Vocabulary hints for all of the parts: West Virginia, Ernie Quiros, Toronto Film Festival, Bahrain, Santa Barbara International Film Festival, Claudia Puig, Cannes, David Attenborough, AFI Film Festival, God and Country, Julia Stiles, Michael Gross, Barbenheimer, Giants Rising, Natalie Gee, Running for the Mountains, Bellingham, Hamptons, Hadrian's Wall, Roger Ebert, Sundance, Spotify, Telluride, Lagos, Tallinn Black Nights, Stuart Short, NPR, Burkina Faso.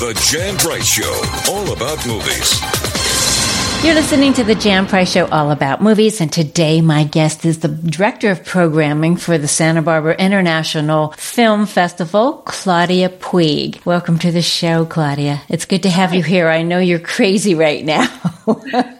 The Jan Price Show, all about movies. You're listening to The Jan Price Show, all about movies, and today my guest is the director of programming for the Santa Barbara International Film Festival, Claudia Puig. Welcome to the show, Claudia. It's good to have you here. I know you're crazy right now.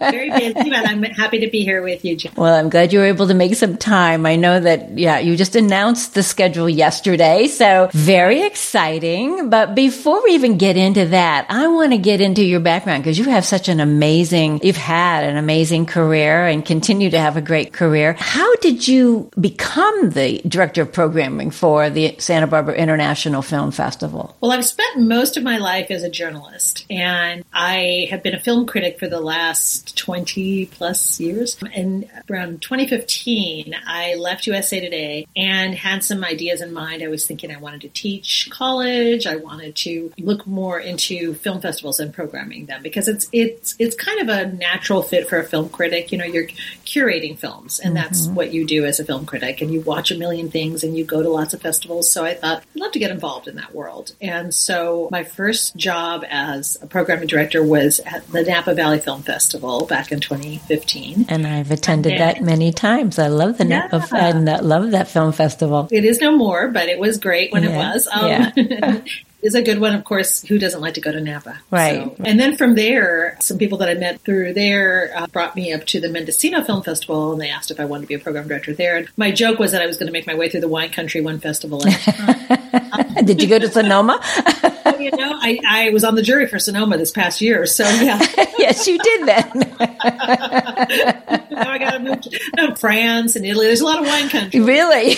Very busy, but I'm happy to be here with you, Jan. Well, I'm glad you were able to make some time. I know that, you just announced the schedule yesterday, so very exciting. But before we even get into that, I want to get into your background because you have such an amazing... You've had an amazing career and continue to have a great career. How did you become the director of programming for the Santa Barbara International Film Festival? Well, I've spent most of my life as a journalist, and I have been a film critic for the last 20 plus years. And around 2015, I left USA Today and had some ideas in mind. I was thinking I wanted to teach college. I wanted to look more into film festivals and programming them because it's kind of a natural fit for a film critic. You know, you're curating films, and that's what you do as a film critic, and you watch a million things and you go to lots of festivals. So I thought I'd love to get involved in that world. And so my first job as a programming director was at the Napa Valley Film Festival back in 2015. And I've attended that many times. I love the Napa, and I love that film festival. It is no more, but it was great when it was. Is a good one, of course. Who doesn't like to go to Napa? Right. So, and then from there, some people that I met through there brought me up to the Mendocino Film Festival, and they asked if I wanted to be a program director there. And my joke was that I was going to make my way through the wine country one festival at a time. Did you go to Sonoma? You know, I was on the jury for Sonoma this past year, so yeah. Yes, you did then. Now I got to move to France and Italy. There's a lot of wine country. Really?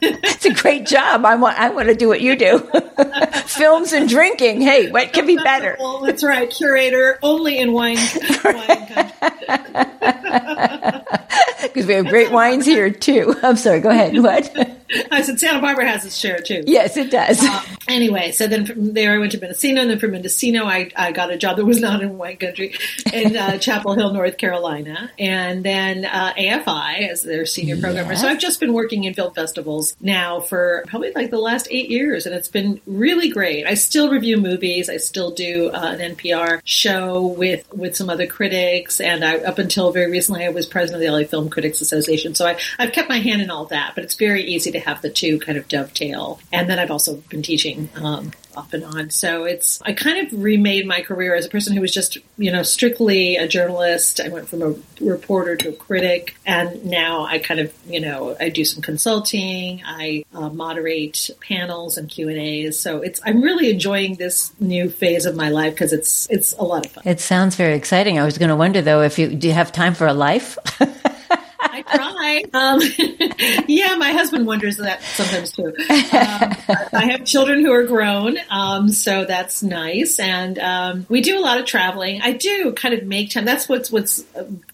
It's a great job. I want to do what you do. Films and drinking. Hey, what could be better? Well, that's right. Curator only in wine country. Because we have great wines here, too. I'm sorry. Go ahead. What? I said Santa Barbara has its share, too. Yes, it does. Anyway, so then from there I went to Mendocino, and then from Mendocino I got a job that was not in wine country in Chapel Hill, North Carolina, and then AFI as their senior programmer. So I've just been working in film festivals now for probably like the last 8 years, and it's been really great. I still review movies. I still do an NPR show with some other critics, and up until very recently I was president of the LA Film Critics Association. So I've kept my hand in all that, but it's very easy to have the two kind of dovetail. And then I've also been teaching off and on. So I kind of remade my career as a person who was just, strictly a journalist. I went from a reporter to a critic. And now I kind of, I do some consulting. I moderate panels and Q&As. So I'm really enjoying this new phase of my life because it's a lot of fun. It sounds very exciting. I was going to wonder, though, if do you have time for a life? I try. My husband wonders that sometimes too. I have children who are grown, so that's nice. And we do a lot of traveling. I do kind of make time. That's what's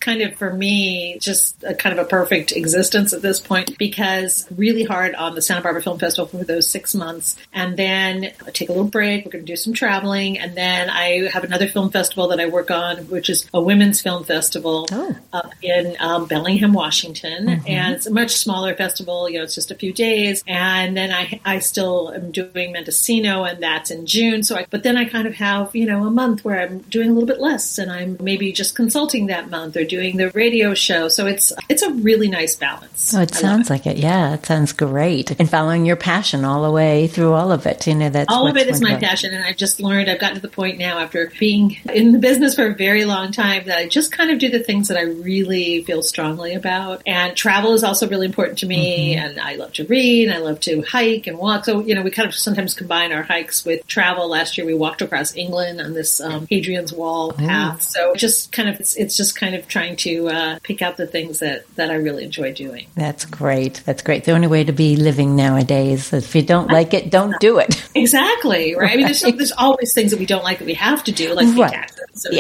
kind of for me just a kind of a perfect existence at this point, because really hard on the Santa Barbara Film Festival for those 6 months, and then I take a little break. We're going to do some traveling, and then I have another film festival that I work on, which is a women's film festival up in Bellingham, Washington, and it's a much smaller festival. It's just a few days, and then I still am doing Mendocino, and that's in June. But then I kind of have a month where I'm doing a little bit less, and I'm maybe just consulting that month or doing the radio show. So it's a really nice balance. Oh, it sounds like it. Yeah, it sounds great. And following your passion all the way through all of it. That's all of it is my passion, and I've just learned. I've gotten to the point now after being in the business for a very long time that I just kind of do the things that I really feel strongly about. And travel is also really important to me. And I love to read. And I love to hike and walk. So, we kind of sometimes combine our hikes with travel. Last year, we walked across England on this Hadrian's Wall path. So just kind of, it's just kind of trying to pick out the things that I really enjoy doing. That's great. That's great. The only way to be living nowadays is if you don't like it, don't do it. Exactly. Right. I mean, there's always things that we don't like that we have to do, like pay taxes. So,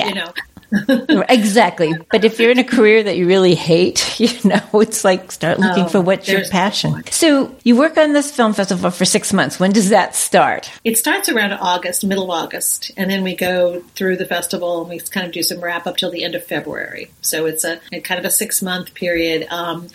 Exactly. But if you're in a career that you really hate, it's like start looking for what's your passion. So you work on this film festival for 6 months. When does that start? It starts around August, middle August. And then we go through the festival and we kind of do some wrap up till the end of February. So it's a kind of a 6 month period.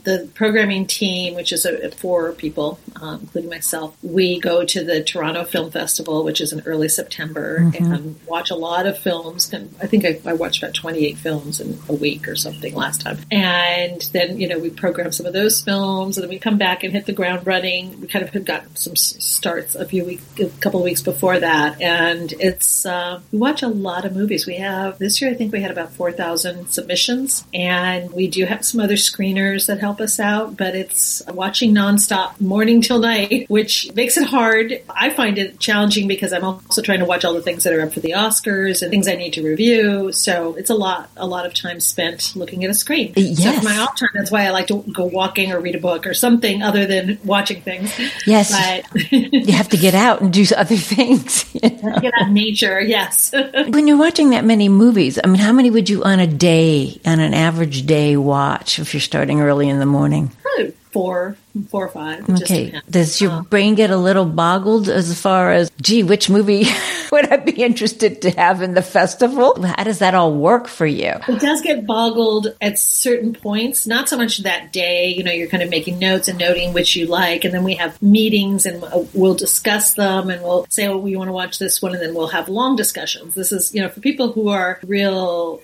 The programming team, which is four people, including myself, we go to the Toronto Film Festival, which is in early September, and watch a lot of films. I think I watched about 28 films in a week or something last time. And then, we program some of those films, and then we come back and hit the ground running. We kind of had gotten some starts a couple of weeks before that. And it's, we watch a lot of movies. We have, this year I think we had about 4,000 submissions, and we do have some other screeners that help us out, but it's watching nonstop morning till night, which makes it hard. I find it challenging because I'm also trying to watch all the things that are up for the Oscars and things I need to review. So it's a lot of time spent looking at a screen. Yes. So for my off time, that's why I like to go walking or read a book or something other than watching things. Yes. But you have to get out and do other things. Get out in nature, yes. When you're watching that many movies, I mean, how many would you on an average day watch if you're starting early in the morning? Probably four or five. Okay. Does your brain get a little boggled as far as, which movie would I be interested to have in the festival? How does that all work for you? It does get boggled at certain points. Not so much that day. You're kind of making notes and noting which you like. And then we have meetings and we'll discuss them and we'll say, oh, we want to watch this one. And then we'll have long discussions. This is, for people who are real,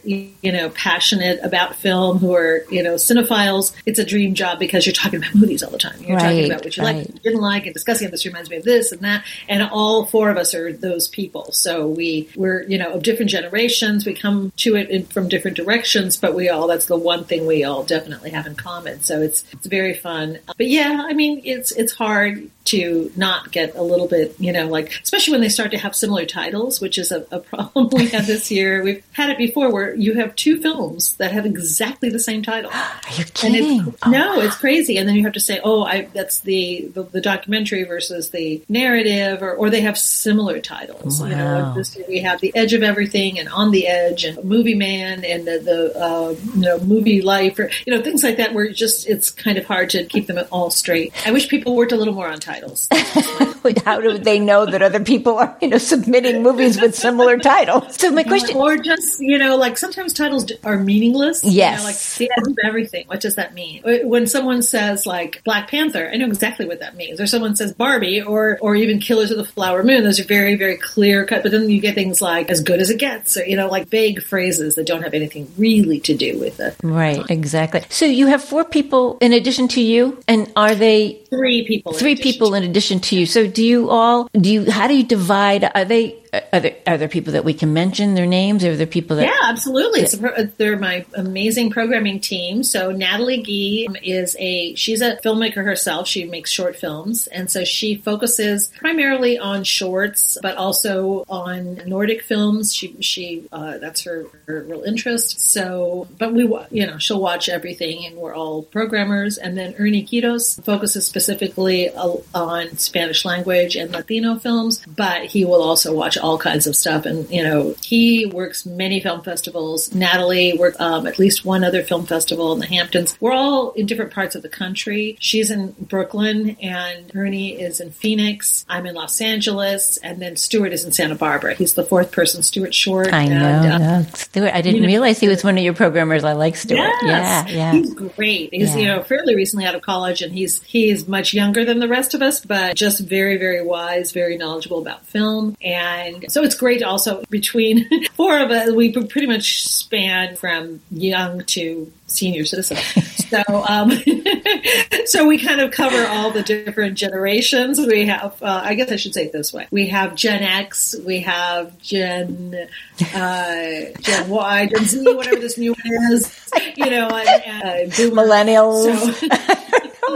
passionate about film, who are, cinephiles, it's a dream job because you're talking about movies all the time. You're talking about what you liked, what you didn't like, and discussing it. This reminds me of this and that. And all four of us are those people. So we're of different generations. We come to it from different directions, but that's the one thing we all definitely have in common. So it's very fun. But yeah, I mean, it's hard to not get a little bit, especially when they start to have similar titles, which is a problem we had this year. We've had it before where you have two films that have exactly the same title. Are you kidding? And it's crazy. And then you have to say, that's the documentary versus the narrative, or they have similar titles. Wow. This year we have The Edge of Everything and On the Edge and Movie Man and the Movie Life, or things like that, where it's kind of hard to keep them all straight. I wish people worked a little more on titles. How do they know that other people are, submitting movies with similar titles? So my question, or just, sometimes titles are meaningless. Yes, The Edge of Everything. What does that mean? When someone says Black Panther, I know exactly what that means. Or someone says Barbie, or even Killers of the Flower Moon. Those are very, very clear cut. But then you get things like As Good as It Gets, or vague phrases that don't have anything really to do with it. Right, exactly. So you have four people in addition to you, and are they three people in addition to you? So how do you divide? Are there people that we can mention their names? Are there people that... Yeah, absolutely. They're my amazing programming team. So Natalie Gee she's a filmmaker herself. She makes short films. And so she focuses primarily on shorts, but also on Nordic films. She that's her real interest. So, but she'll watch everything, and we're all programmers. And then Ernie Quiros focuses specifically on Spanish language and Latino films, but he will also watch all kinds of stuff. And, he works many film festivals. Natalie works at least one other film festival in the Hamptons. We're all in different parts of the country. She's in Brooklyn, and Ernie is in Phoenix. I'm in Los Angeles. And then Stuart is in Santa Barbara. He's the fourth person, Stuart Short. I know. Stuart, I didn't realize he was one of your programmers. I like Stuart. Yes. Yeah. He's great. He's, fairly recently out of college, and he's much younger than the rest of us, but just very, very wise, very knowledgeable about film. And so it's great also between four of us, we pretty much span from young to senior citizen. So so we kind of cover all the different generations. We have, I guess I should say it this way. We have Gen X, we have Gen Y, Gen Z, whatever this new one is, and millennials. So,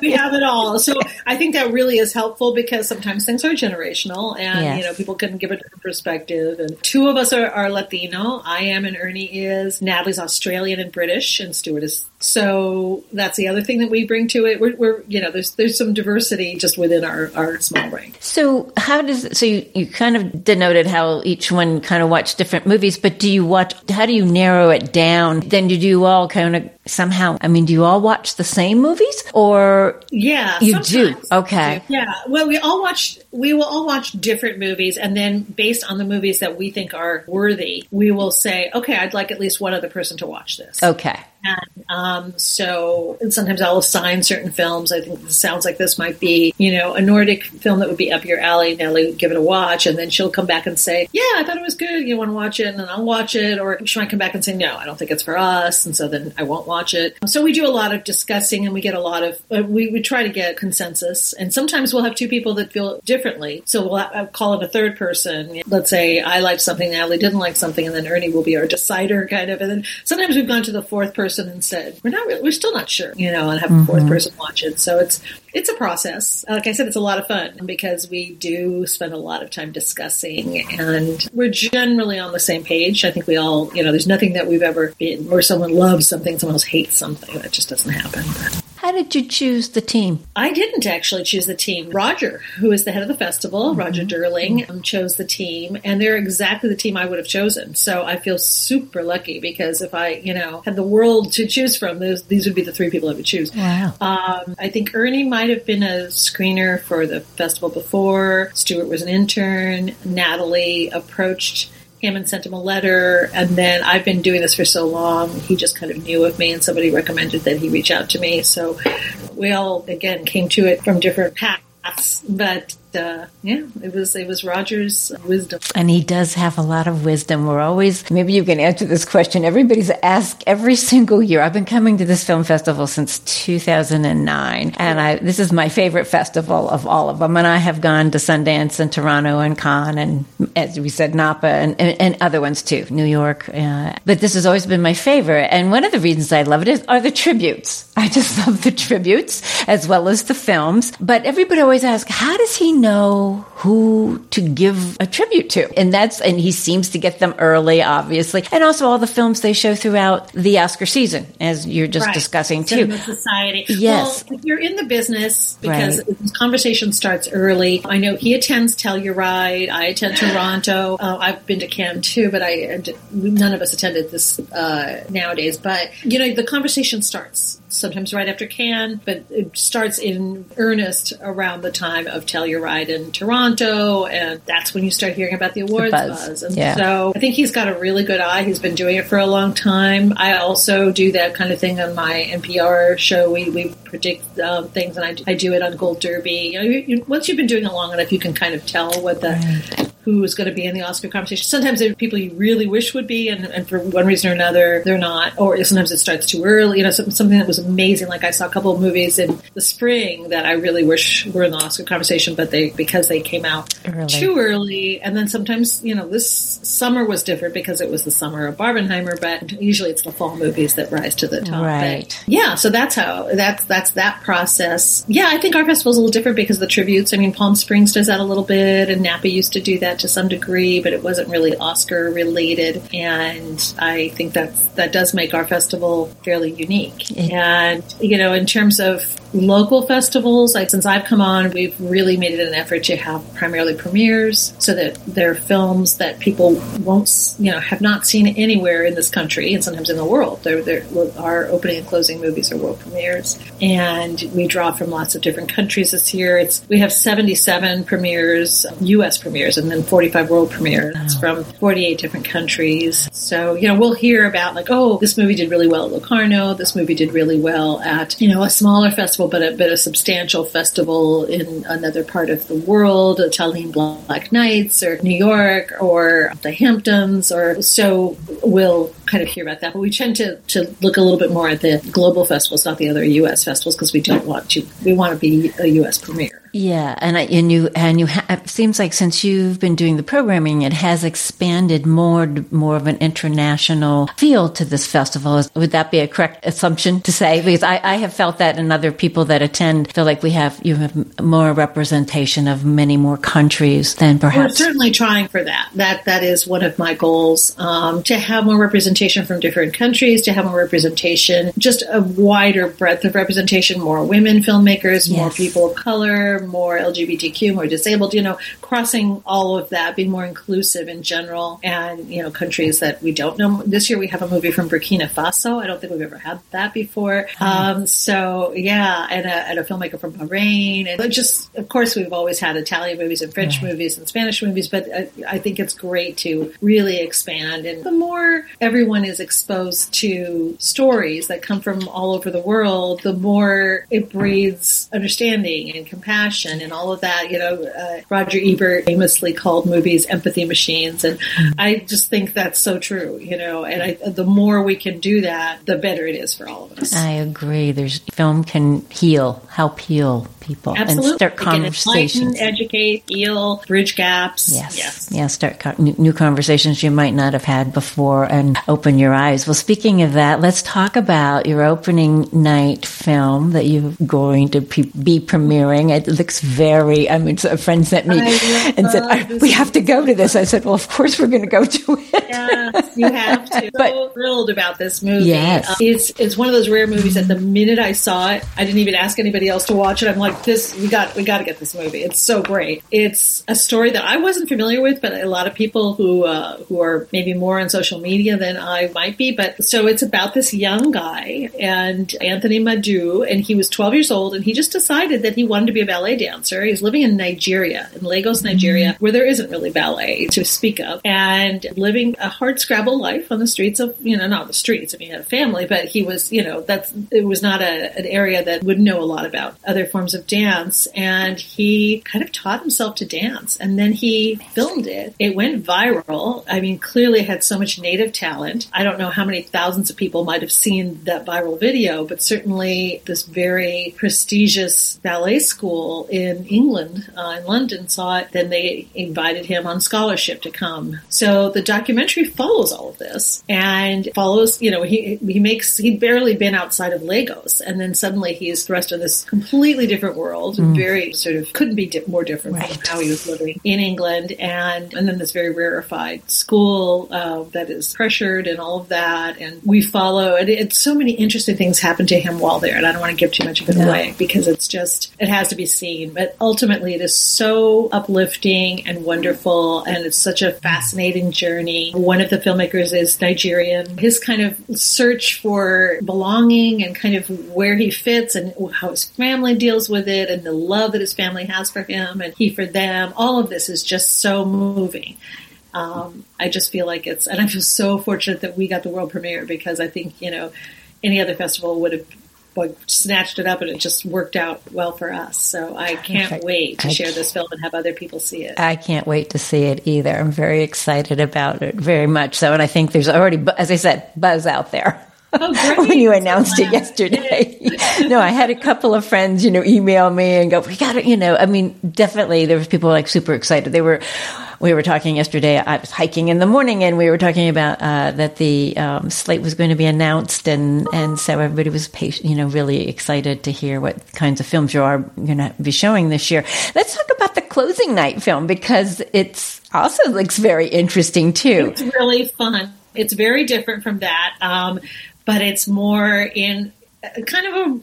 we have it all. So I think that really is helpful because sometimes things are generational and, people can give a different perspective. And two of us are Latino. I am and Ernie is. Natalie's Australian and British, and Stuart is So that's the other thing that we bring to it. We're you know, there's some diversity just within our small rank. So how does, so you kind of denoted how each one kind of watched different movies, but do you watch, how do you narrow it down? Then do you all kind of somehow, I mean, do you all watch the same movies or? Yeah. You do. Okay. Yeah. Well, we will all watch different movies. And then based on the movies that we think are worthy, we will say, okay, I'd like at least one other person to watch this. Okay. And and sometimes I'll assign certain films. I think it sounds like this might be, you know, a Nordic film that would be up your alley. Nellie would give it a watch, and then she'll come back and say, yeah, I thought it was good. You want to watch it? And then I'll watch it. Or she might come back and say, no, I don't think it's for us. And so then I won't watch it. So we do a lot of discussing, and we get a lot of, we try to get consensus. And sometimes we'll have two people that feel differently. So I'll call up a third person. Let's say I liked something, Nellie didn't like something, and then Ernie will be our decider kind of. And then sometimes we've gone to the fourth person and said, we're still not sure, you know, and have a fourth person watch it. So it's a process. Like I said, it's a lot of fun because we do spend a lot of time discussing, and we're generally on the same page. I think we all, you know, there's nothing that we've ever been where someone loves something, someone else hates something. That just doesn't happen. How did you choose the team? I didn't actually choose the team. Roger, who is the head of the festival, Roger Derling, chose the team, and they're exactly the team I would have chosen. So I feel super lucky because if I, you know, had the world to choose from, these would be the three people I would choose. Wow. I think Ernie might have been a screener for the festival before. Stuart was an intern. Natalie approached him and sent him a letter, and then I've been doing this for so long, he just kind of knew of me, and somebody recommended that he reach out to me. So we all, again, came to it from different paths, but it was Roger's wisdom. And he does have a lot of wisdom. We're always, maybe you can answer this question. Everybody's asked every single year. I've been coming to this film festival since 2009. And this is my favorite festival of all of them. And I have gone to Sundance and Toronto and Cannes and, as we said, Napa and other ones too, New York. But this has always been my favorite. And one of the reasons I love it are the tributes. I just love the tributes as well as the films. But everybody always asks, how does he know who to give a tribute to? And he seems to get them early, obviously. And also all the films they show throughout the Oscar season, as you're just discussing too. Cinema Society. Yes. Well, if you're in the business, because this conversation starts early. I know he attends Telluride. I attend Toronto. I've been to Cannes too, but none of us attended this nowadays. But, you know, the conversation starts sometimes right after Cannes, but it starts in earnest around the time of Telluride in Toronto, and that's when you start hearing about the awards buzz. And so I think he's got a really good eye. He's been doing it for a long time. I also do that kind of thing on my NPR show. We predict things, and I do it on Gold Derby. You know, once you've been doing it long enough, you can kind of tell what who's going to be in the Oscar conversation. Sometimes there are people you really wish would be, and for one reason or another, they're not. Or sometimes it starts too early. You know, something that was amazing. Like I saw a couple of movies in the spring that I really wish were in the Oscar conversation, but because they came out too early. And then sometimes, you know, this summer was different because it was the summer of Barbenheimer, but usually it's the fall movies that rise to the top. Right. But yeah. So that's how that's that process. Yeah. I think our festival's a little different because of the tributes. I mean, Palm Springs does that a little bit, and Napa used to do that to some degree, but it wasn't really Oscar related. And I think that does make our festival fairly unique. And, you know, in terms of local festivals, like since I've come on, we've really made it an effort to have primarily premieres so that there are films that people won't, you know, have not seen anywhere in this country and sometimes in the world. Our opening and closing movies are world premieres, and we draw from lots of different countries this year. We have 77 premieres, U.S. premieres, and then 45 world premieres from 48 different countries. So, you know, we'll hear about like, oh, this movie did really well at Locarno, this movie did really well at, you know, a smaller festival, but a substantial festival in another part of the world, Tallinn Black Nights, or New York, or the Hamptons, or so we'll kind of hear about that. But we tend to look a little bit more at the global festivals, not the other U.S. festivals, because we want to be a U.S. premiere. Yeah, and it seems like since you've been doing the programming, it has expanded more of an international feel to this festival. Would that be a correct assumption to say? Because I have felt that, and other people that attend feel like you have more representation of many more countries than perhaps. We're certainly trying for that. That is one of my goals, to have more representation from different countries, to have more representation, just a wider breadth of representation, more women filmmakers, more people of color, more LGBTQ, more disabled, crossing all of that, being more inclusive in general, and, countries that we don't know. This year we have a movie from Burkina Faso. I don't think we've ever had that before. And a filmmaker from Bahrain. And just, of course, we've always had Italian movies and French movies and Spanish movies, but I think it's great to really expand. And the more everyone is exposed to stories that come from all over the world, the more it breeds understanding and compassion and all of that. Roger Ebert famously called movies empathy machines, and I just think that's so true, and the more we can do that, the better it is for all of us. I agree. Film can help heal people. Absolutely. And start conversations. Enlighten, educate, heal, bridge gaps. Yes. Yeah, start new conversations you might not have had before and open your eyes. Well, speaking of that, let's talk about your opening night film that you're going to be premiering. It looks very, a friend sent me and said, we have to go to this. I said, well, of course we're going to go to it. Yes, you have to. But, so thrilled about this movie. Yes. It's one of those rare movies that the minute I saw it, I didn't even ask anybody else to watch it. I'm like, we got to get this movie. It's so great. It's a story that I wasn't familiar with, but a lot of people who are maybe more on social media than I might be. But so it's about this young guy and Anthony Madu, and he was 12 years old, and he just decided that he wanted to be a ballet dancer. He's living in Nigeria, in Lagos, Nigeria, where there isn't really ballet to speak of, and living a hard scrabble life on the streets of, not the streets. I mean, he had a family, but he was, it was not an area that would know a lot about other forms of dance, and he kind of taught himself to dance, and then he filmed it. It went viral. I mean, clearly had so much native talent. I don't know how many thousands of people might have seen that viral video, but certainly this very prestigious ballet school in England, in London, saw it. Then they invited him on scholarship to come. So the documentary follows all of this and follows, he'd barely been outside of Lagos, and then suddenly he's thrust in this completely different world, very sort of couldn't be more different from how he was living in England, and then this very rarefied school that is pressured and all of that, and we follow, and it's so many interesting things happen to him while there, and I don't want to give too much of it away because it has to be seen, but ultimately it is so uplifting and wonderful, and it's such a fascinating journey. One of the filmmakers is Nigerian. His kind of search for belonging and kind of where he fits and how his family deals with it and the love that his family has for him and he for them. All of this is just so moving. I just feel like and I feel so fortunate that we got the world premiere, because I think, any other festival would have snatched it up, and it just worked out well for us. So I can't wait to share this film and have other people see it. I can't wait to see it either. I'm very excited about it, very much so. And I think there's already, as I said, buzz out there. Oh, great. When you announced it yesterday. No, I had a couple of friends, email me and go, we got it, definitely there was people like super excited. We were talking yesterday, I was hiking in the morning, and we were talking about that the slate was going to be announced, and so everybody was patient, really excited to hear what kinds of films you are going to be showing this year. Let's talk about the closing night film, because it also looks very interesting too. It's really fun. It's very different from that, but it's more in kind of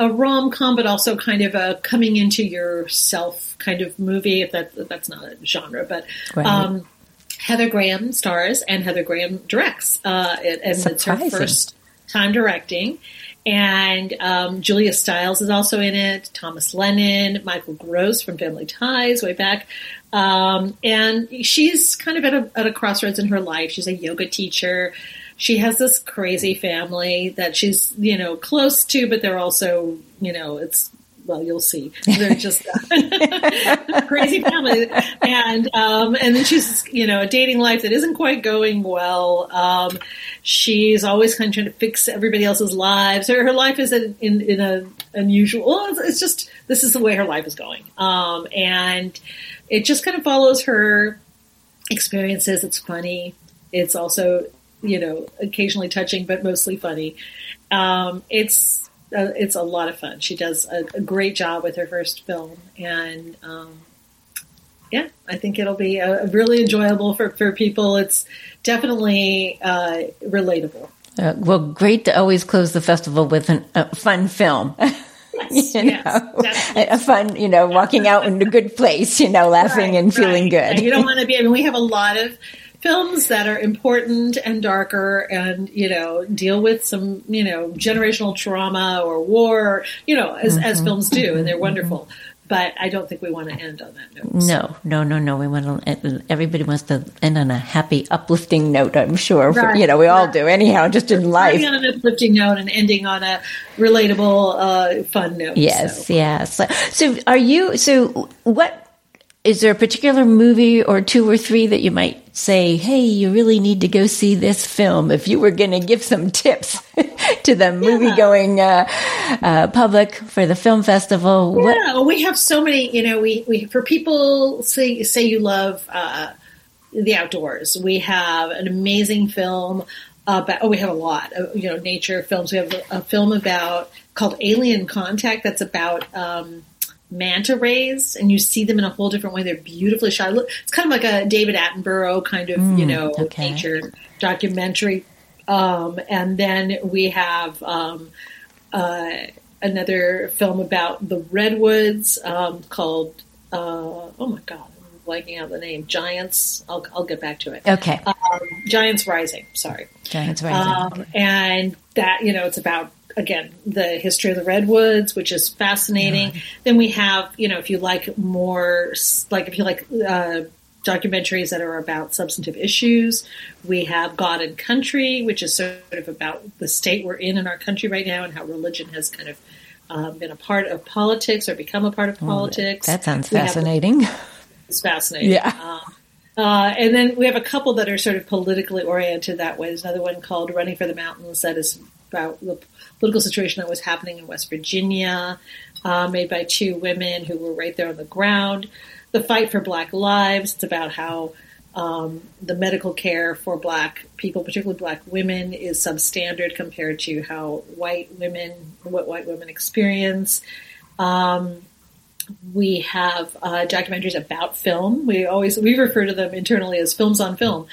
a rom-com, but also kind of a coming into yourself kind of movie, if that's not a genre, but right. Heather Graham stars and Heather Graham directs, and surprising. It's her first time directing. And Julia Stiles is also in it, Thomas Lennon, Michael Gross from Family Ties way back. And she's kind of at a crossroads in her life. She's a yoga teacher. She has this crazy family that she's, close to, but they're also, it's well, you'll see. They're just a crazy family. And then she's, you know, a dating life that isn't quite going well. She's always kind of trying to fix everybody else's lives. Her life is in a unusual, well, it's just, this is the way her life is going. And it just kind of follows her experiences. It's funny. It's also, you know, occasionally touching, but mostly funny. It's a lot of fun. She does a great job with her first film, and yeah, I think it'll be really enjoyable for people. It's definitely relatable. Well, great to always close the festival with a fun film. Yes, a fun, you know, walking out in a good place, you know, laughing and feeling good. Yeah, you don't want to be. I mean, we have a lot of films that are important and darker and, you know, deal with some, you know, generational trauma or war, you know, as films do, and they're wonderful. But I don't think we want to end on that note. No. We want to. Everybody wants to end on a happy, uplifting note, I'm sure. Right. You know, we all do anyhow, just in life. Starting on an uplifting note and ending on a relatable, fun note. Yes, yes. So are you, is there a particular movie or two or three that you might say, hey, you really need to go see this film if you were going to give some tips to the movie-going public for the film festival? Yeah, we have so many, you know, we for people, say you love the outdoors, we have an amazing film about, we have a lot of, you know, nature films. We have a film called Alien Contact that's about manta rays, and you see them in a whole different way. They're beautifully shot. It's kind of like a David Attenborough kind of, you know, nature documentary. And then we have another film about the redwoods called, oh my God, I'm blanking out the name. Giants. I'll get back to it. Okay. Giants Rising. Sorry. Giants Rising. And that, you know, it's about, again, the history of the redwoods, which is fascinating. Yeah. Then we have, you know, if you like documentaries that are about substantive issues, we have God and Country, which is sort of about the state we're in our country right now and how religion has kind of been a part of politics or become a part of politics. That sounds fascinating. It's fascinating. Yeah. And then we have a couple that are sort of politically oriented that way. There's another one called Running for the Mountains that is about the political situation that was happening in West Virginia, made by two women who were right there on the ground. The Fight for Black Lives, it's about how the medical care for Black people, particularly Black women, is substandard compared to what white women experience. We have documentaries about film. We refer to them internally as films on film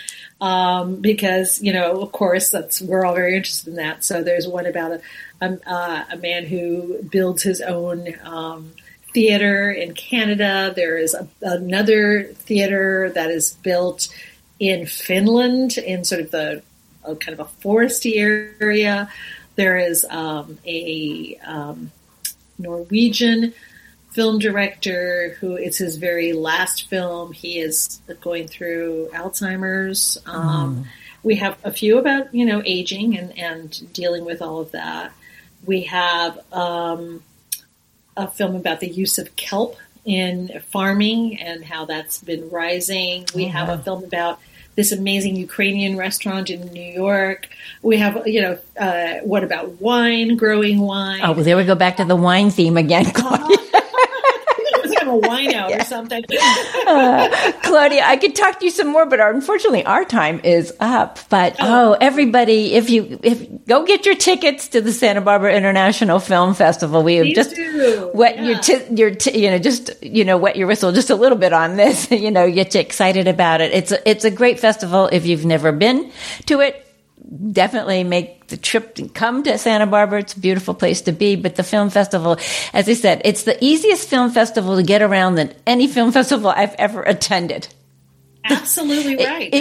because, you know, of course, we're all very interested in that. So there's one about a man who builds his own theater in Canada. There is another theater that is built in Finland in sort of a kind of a foresty area. There is a Norwegian film director who it's his very last film. He is going through Alzheimer's. We have a few about, you know, aging and dealing with all of that. We have a film about the use of kelp in farming and how that's been rising. We have a film about this amazing Ukrainian restaurant in New York. We have, you know, what about wine, growing wine? Oh, well, there we go back to the wine theme again, Claudia. A wine out or something. Claudia, I could talk to you some more, but unfortunately our time is up. But everybody, if go get your tickets to the Santa Barbara International Film Festival. We have wet your whistle just a little bit on this. You know, get you excited about it. It's a great festival. If you've never been to it, definitely make the trip and come to Santa Barbara. It's a beautiful place to be. But the film festival, as I said, it's the easiest film festival to get around than any film festival I've ever attended. Absolutely right.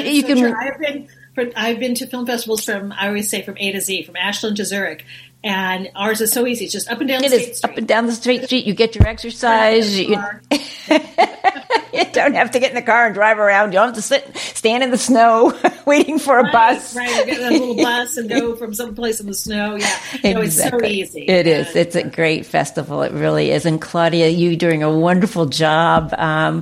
I've been to film festivals from, I always say, from A to Z, from Ashland to Zurich. And ours is so easy. It's just up and down the street. Up and down the street. You get your exercise. You don't have to get in the car and drive around. You don't have to stand in the snow waiting for a bus. Right, get a little bus and go from someplace in the snow. Yeah, exactly. No, it's so easy. It is. It's a great festival. It really is. And Claudia, you're doing a wonderful job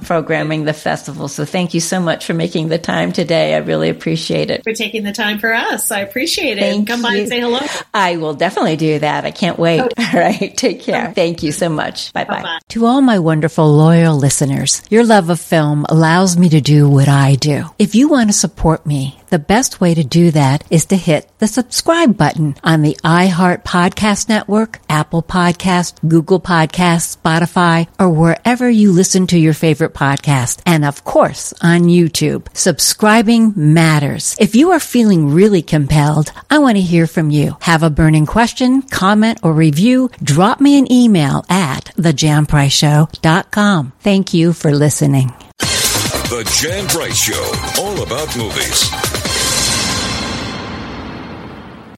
programming the festival. So thank you so much for making the time today. I really appreciate it. For taking the time for us. I appreciate it. Come by and say hello. I will definitely do that. I can't wait. All right. Take care. Thank you so much. Bye-bye. To all my wonderful, loyal listeners, your love of film allows me to do what I do. If you want to support me, the best way to do that is to hit the subscribe button on the iHeart Podcast Network, Apple Podcast, Google Podcasts, Spotify, or wherever you listen to your favorite podcast. And of course, on YouTube. Subscribing matters. If you are feeling really compelled, I want to hear from you. Have a burning question, comment, or review? Drop me an email at thejanpriceshow.com. Thank you for listening. The Jan Price Show, all about movies.